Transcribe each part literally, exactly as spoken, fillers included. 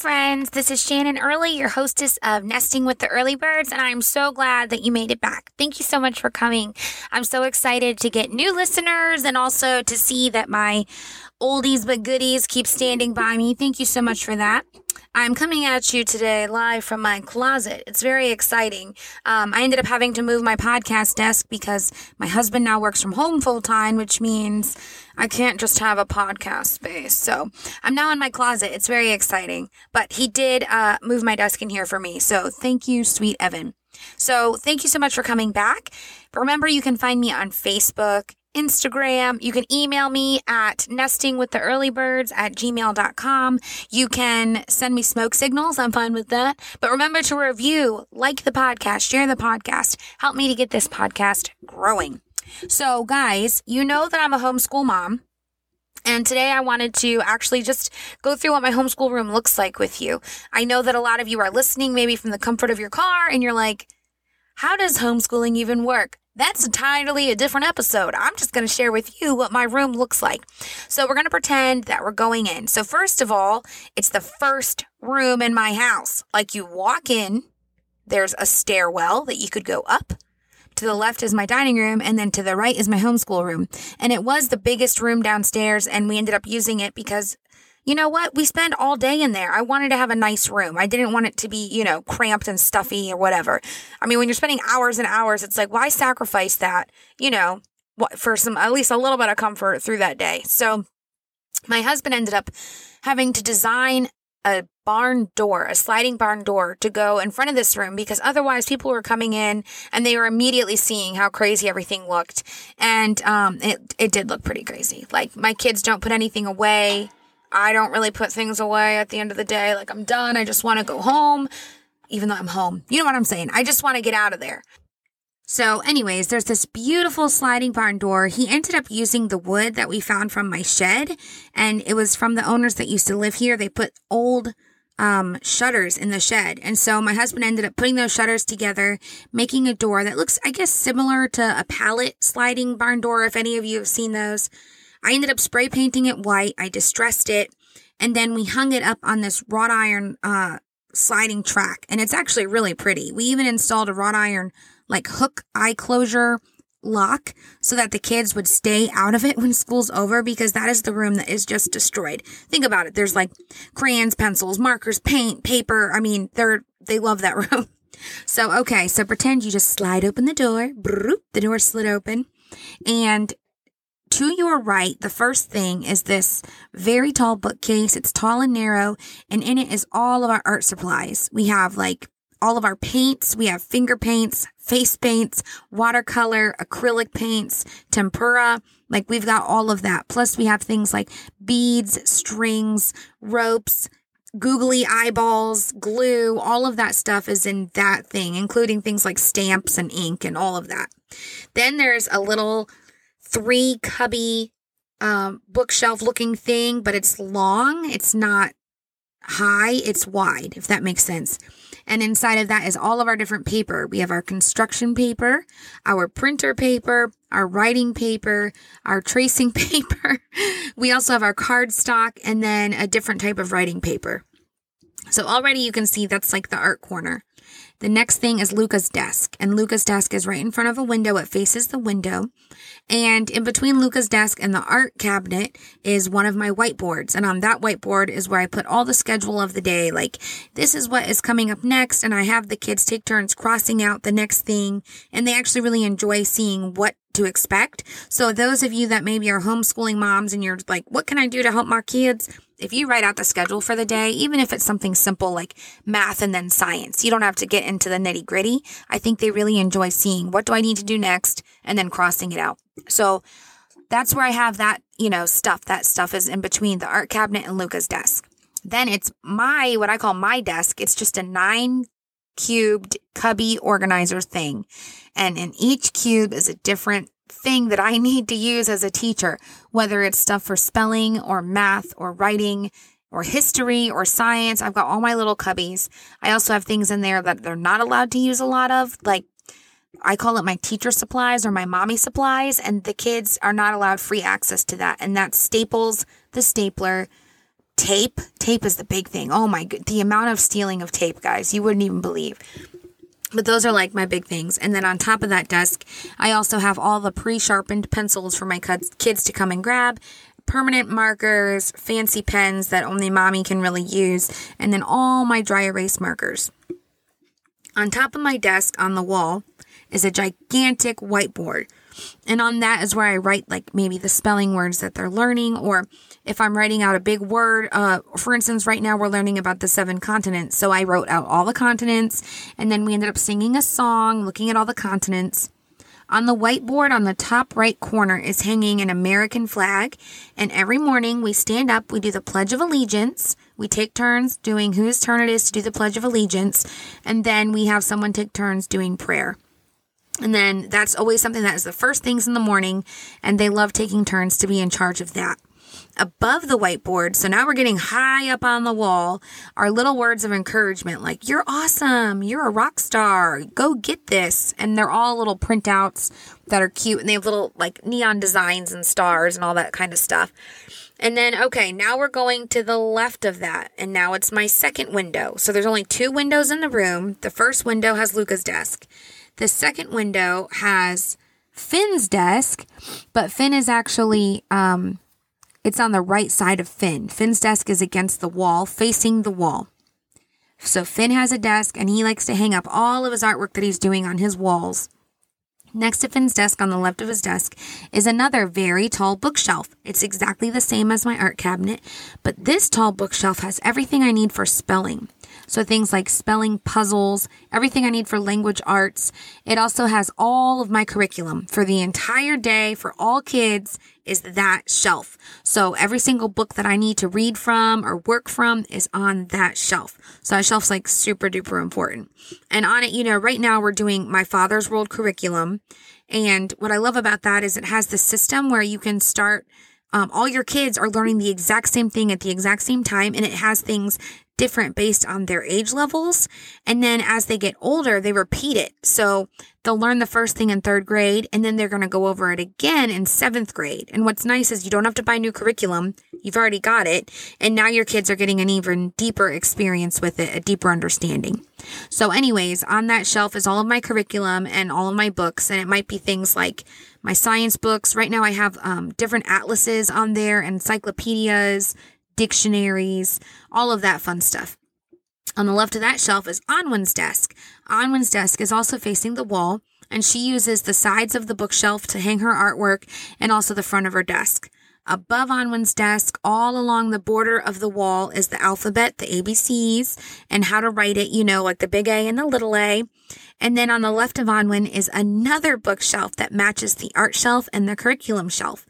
friends. This is Shannon Early, your hostess of Nesting with the Early Birds, and I'm so glad that you made it back. Thank you so much for coming. I'm so excited to get new listeners and also to see that my oldies but goodies keep standing by me. Thank you so much for that. I'm coming at you today live from my closet. It's very exciting. Um, I ended up having to move my podcast desk because my husband now works from home full time, which means I can't just have a podcast space. So I'm now in my closet. It's very exciting. But he did uh, move my desk in here for me. So thank you, sweet Evan. So thank you so much for coming back. But remember, you can find me on Facebook, Instagram. You can email me at nestingwiththeearlybirds at gmail dot com. You can send me smoke signals. I'm fine with that. But remember to review, like the podcast, share the podcast. Help me to get this podcast growing. So guys, you know that I'm a homeschool mom. And today I wanted to actually just go through what my homeschool room looks like with you. I know that a lot of you are listening maybe from the comfort of your car and you're like, how does homeschooling even work? That's entirely a different episode. I'm just going to share with you what my room looks like. So we're going to pretend that we're going in. So first of all, it's the first room in my house. Like you walk in, there's a stairwell that you could go up. To the left is my dining room, and then to the right is my homeschool room. And it was the biggest room downstairs, and we ended up using it because, you know what? We spend all day in there. I wanted to have a nice room. I didn't want it to be, you know, cramped and stuffy or whatever. I mean, when you're spending hours and hours, it's like, why sacrifice that, you know, for some, at least a little bit of comfort through that day? So my husband ended up having to design a barn door, a sliding barn door to go in front of this room because otherwise people were coming in and they were immediately seeing how crazy everything looked. And um, it, it did look pretty crazy. Like my kids don't put anything away. I don't really put things away at the end of the day. Like I'm done. I just want to go home, even though I'm home. You know what I'm saying? I just want to get out of there. So anyways, there's this beautiful sliding barn door. He ended up using the wood that we found from my shed, and it was from the owners that used to live here. They put old um, shutters in the shed. And so my husband ended up putting those shutters together, making a door that looks, I guess, similar to a pallet sliding barn door, if any of you have seen those. I ended up spray painting it white. I distressed it, and then we hung it up on this wrought iron uh, sliding track, and it's actually really pretty. We even installed a wrought iron like hook eye closure lock so that the kids would stay out of it when school's over, because that is the room that is just destroyed. Think about it. There's like crayons, pencils, markers, paint, paper. I mean, they're they love that room. So, okay. So pretend you just slide open the door. The door slid open, and to your right, the first thing is this very tall bookcase. It's tall and narrow, and in it is all of our art supplies. We have like all of our paints. We have finger paints, face paints, watercolor, acrylic paints, tempera. Like we've got all of that. Plus we have things like beads, strings, ropes, googly eyeballs, glue. All of that stuff is in that thing, including things like stamps and ink and all of that. Then there's a little three cubby um, bookshelf looking thing, but it's long. It's not high. It's wide, if that makes sense. And inside of that is all of our different paper. We have our construction paper, our printer paper, our writing paper, our tracing paper. We also have our cardstock and then a different type of writing paper. So already you can see that's like the art corner. The next thing is Luca's desk. And Luca's desk is right in front of a window. It faces the window. And in between Luca's desk and the art cabinet is one of my whiteboards. And on that whiteboard is where I put all the schedule of the day. Like, this is what is coming up next. And I have the kids take turns crossing out the next thing. And they actually really enjoy seeing what to expect. So those of you that maybe are homeschooling moms and you're like, what can I do to help my kids? If you write out the schedule for the day, even if it's something simple like math and then science, you don't have to get into the nitty gritty. I think they really enjoy seeing what do I need to do next and then crossing it out. So that's where I have that, you know, stuff. That stuff is in between the art cabinet and Luca's desk. Then it's my, what I call my desk. It's just a nine cubed cubby organizer thing. And in each cube is a different thing that I need to use as a teacher, whether it's stuff for spelling or math or writing or history or science. I've got all my little cubbies. I also have things in there that they're not allowed to use a lot of, like I call it my teacher supplies or my mommy supplies, and the kids are not allowed free access to that. And that's staples, the stapler, tape. Tape is the big thing. Oh my god, the amount of stealing of tape, guys, you wouldn't even believe. But those are like my big things. And then on top of that desk, I also have all the pre-sharpened pencils for my kids to come and grab, permanent markers, fancy pens that only mommy can really use, and then all my dry erase markers. On top of my desk on the wall is a gigantic whiteboard. And on that is where I write like maybe the spelling words that they're learning, or if I'm writing out a big word, uh, for instance, right now we're learning about the seven continents. So I wrote out all the continents, and then we ended up singing a song, looking at all the continents. On the whiteboard on the top right corner is hanging an American flag. And every morning we stand up, we do the Pledge of Allegiance. We take turns doing whose turn it is to do the Pledge of Allegiance. And then we have someone take turns doing prayer. And then that's always something that is the first things in the morning, and they love taking turns to be in charge of that. Above the whiteboard, so now we're getting high up on the wall, are little words of encouragement like, you're awesome, you're a rock star, go get this. And they're all little printouts that are cute, and they have little like neon designs and stars and all that kind of stuff. And then, okay, now we're going to the left of that, and now it's my second window. So there's only two windows in the room. The first window has Luca's desk. The second window has Finn's desk, but Finn is actually, um, it's on the right side of Finn. Finn's desk is against the wall, facing the wall. So Finn has a desk, and he likes to hang up all of his artwork that he's doing on his walls. Next to Finn's desk, on the left of his desk, is another very tall bookshelf. It's exactly the same as my art cabinet, but this tall bookshelf has everything I need for spelling. So things like spelling puzzles, everything I need for language arts. It also has all of my curriculum for the entire day for all kids is that shelf. So every single book that I need to read from or work from is on that shelf. So that shelf's like super duper important. And on it, you know, right now we're doing My Father's World curriculum. And what I love about that is it has the system where you can start, um, all your kids are learning the exact same thing at the exact same time. And it has things different based on their age levels. And then as they get older, they repeat it. So they'll learn the first thing in third grade, and then they're going to go over it again in seventh grade. And what's nice is you don't have to buy new curriculum. You've already got it. And now your kids are getting an even deeper experience with it, a deeper understanding. So anyways, on that shelf is all of my curriculum and all of my books. And it might be things like my science books. Right now I have um, different atlases on there, encyclopedias, dictionaries, all of that fun stuff. On the left of that shelf is Anwen's desk. Anwen's desk is also facing the wall, and she uses the sides of the bookshelf to hang her artwork and also the front of her desk. Above Anwen's desk, all along the border of the wall, is the alphabet, the A B Cs, and how to write it, you know, like the big A and the little a. And then on the left of Anwen is another bookshelf that matches the art shelf and the curriculum shelf.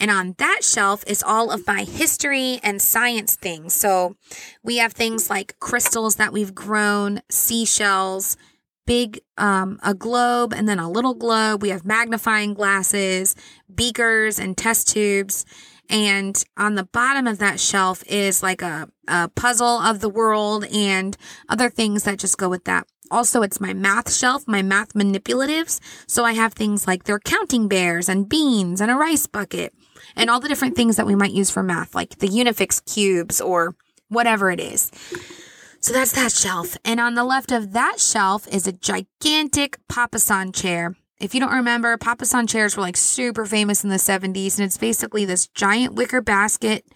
And on that shelf is all of my history and science things. So we have things like crystals that we've grown, seashells, big, um, a globe, and then a little globe. We have magnifying glasses, beakers, and test tubes. And on the bottom of that shelf is like a, a puzzle of the world and other things that just go with that. Also, it's my math shelf, my math manipulatives. So I have things like their counting bears and beans and a rice bucket and all the different things that we might use for math, like the Unifix cubes or whatever it is. So that's that shelf. And on the left of that shelf is a gigantic Papasan chair. If you don't remember, Papasan chairs were like super famous in the seventies, and it's basically this giant wicker basket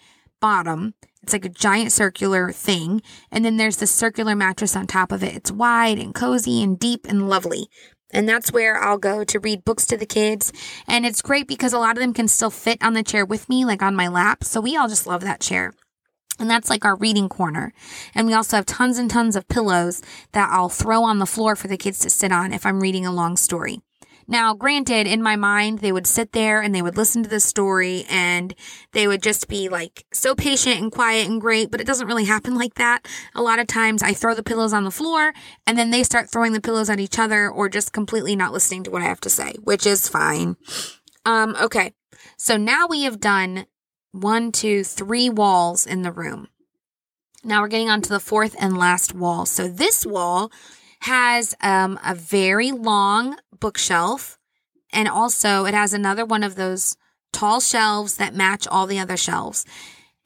bottom. It's like a giant circular thing, and then there's this circular mattress on top of it. It's wide and cozy and deep and lovely, and that's where I'll go to read books to the kids, and it's great because a lot of them can still fit on the chair with me, like on my lap, so we all just love that chair. And that's like our reading corner. And we also have tons and tons of pillows that I'll throw on the floor for the kids to sit on if I'm reading a long story. Now, granted, in my mind, they would sit there and they would listen to this story and they would just be like so patient and quiet and great, but it doesn't really happen like that. A lot of times I throw the pillows on the floor and then they start throwing the pillows at each other or just completely not listening to what I have to say, which is fine. Um, okay, so now we have done one, two, three walls in the room. Now we're getting onto the fourth and last wall. So this wall has um, a very long bookshelf, and also it has another one of those tall shelves that match all the other shelves.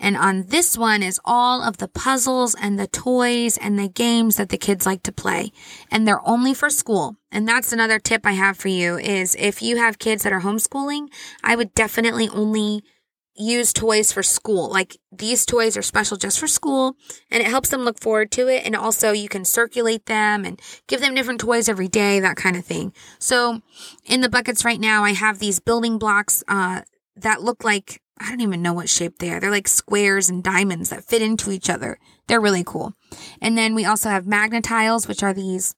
And on this one is all of the puzzles and the toys and the games that the kids like to play. And they're only for school. And that's another tip I have for you is if you have kids that are homeschooling, I would definitely only use toys for school. Like these toys are special just for school and it helps them look forward to it. And also you can circulate them and give them different toys every day, that kind of thing. So in the buckets right now, I have these building blocks uh, that look like, I don't even know what shape they are. They're like squares and diamonds that fit into each other. They're really cool. And then we also have Magnatiles, which are these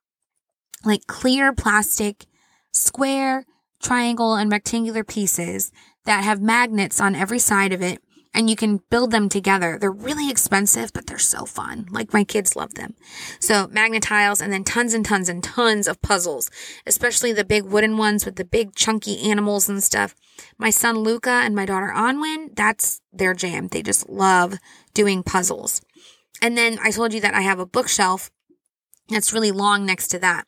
like clear plastic square, triangle, and rectangular pieces that have magnets on every side of it, and you can build them together. They're really expensive, but they're so fun. Like, my kids love them. So, Magnatiles, and then tons and tons and tons of puzzles, especially the big wooden ones with the big chunky animals and stuff. My son Luca and my daughter Anwen, that's their jam. They just love doing puzzles. And then I told you that I have a bookshelf that's really long next to that.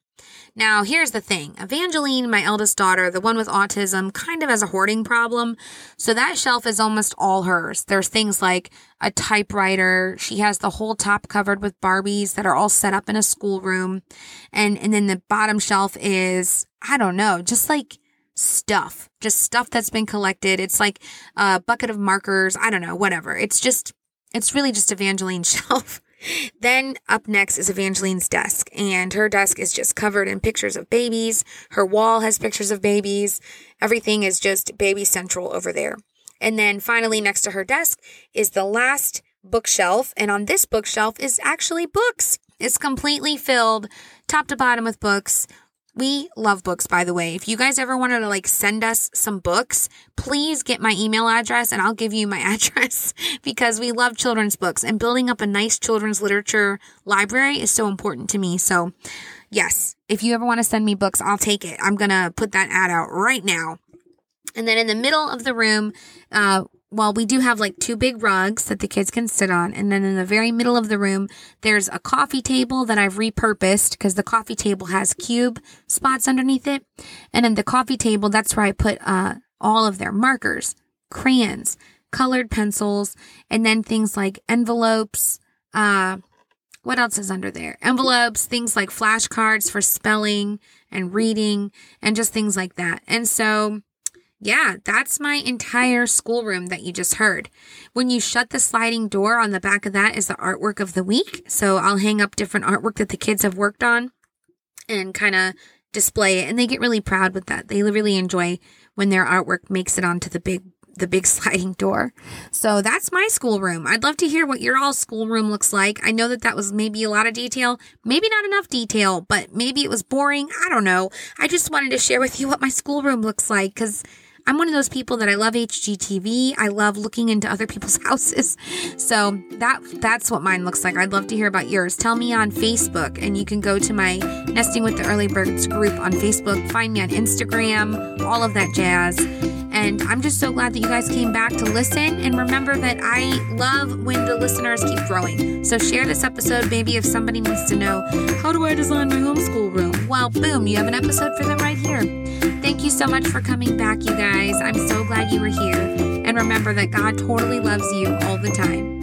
Now, here's the thing. Evangeline, my eldest daughter, the one with autism, kind of has a hoarding problem. So that shelf is almost all hers. There's things like a typewriter. She has the whole top covered with Barbies that are all set up in a schoolroom. And, and then the bottom shelf is, I don't know, just like stuff. Just stuff that's been collected. It's like a bucket of markers. I don't know, whatever. It's just, it's really just Evangeline's shelf. Then up next is Evangeline's desk, and her desk is just covered in pictures of babies. Her wall has pictures of babies. Everything is just baby central over there. And then finally next to her desk is the last bookshelf, and on this bookshelf is actually books. It's completely filled top to bottom with books. We love books, by the way. If you guys ever wanted to like send us some books, please get my email address and I'll give you my address because we love children's books and building up a nice children's literature library is so important to me. So yes, if you ever want to send me books, I'll take it. I'm going to put that ad out right now. And then in the middle of the room, uh, well, we do have like two big rugs that the kids can sit on. And then in the very middle of the room, there's a coffee table that I've repurposed because the coffee table has cube spots underneath it. And in the coffee table, that's where I put uh, all of their markers, crayons, colored pencils, and then things like envelopes. Uh, what else is under there? Envelopes, things like flashcards for spelling and reading and just things like that. And so yeah, that's my entire schoolroom that you just heard. When you shut the sliding door, on the back of that is the artwork of the week. So I'll hang up different artwork that the kids have worked on and kind of display it. And they get really proud with that. They really enjoy when their artwork makes it onto the big the big sliding door. So that's my schoolroom. I'd love to hear what your all schoolroom looks like. I know that that was maybe a lot of detail, maybe not enough detail, but maybe it was boring. I don't know. I just wanted to share with you what my schoolroom looks like because I'm one of those people that I love H G T V. I love looking into other people's houses. So that that's what mine looks like. I'd love to hear about yours. Tell me on Facebook, and you can go to my Nesting with the Early Birds group on Facebook. Find me on Instagram, all of that jazz. And I'm just so glad that you guys came back to listen. And remember that I love when the listeners keep growing. So share this episode. Maybe if somebody needs to know, how do I design my homeschool room? Well, boom, you have an episode for them right here. Thank you so much for coming back, you guys. I'm so glad you were here. And remember that God totally loves you all the time.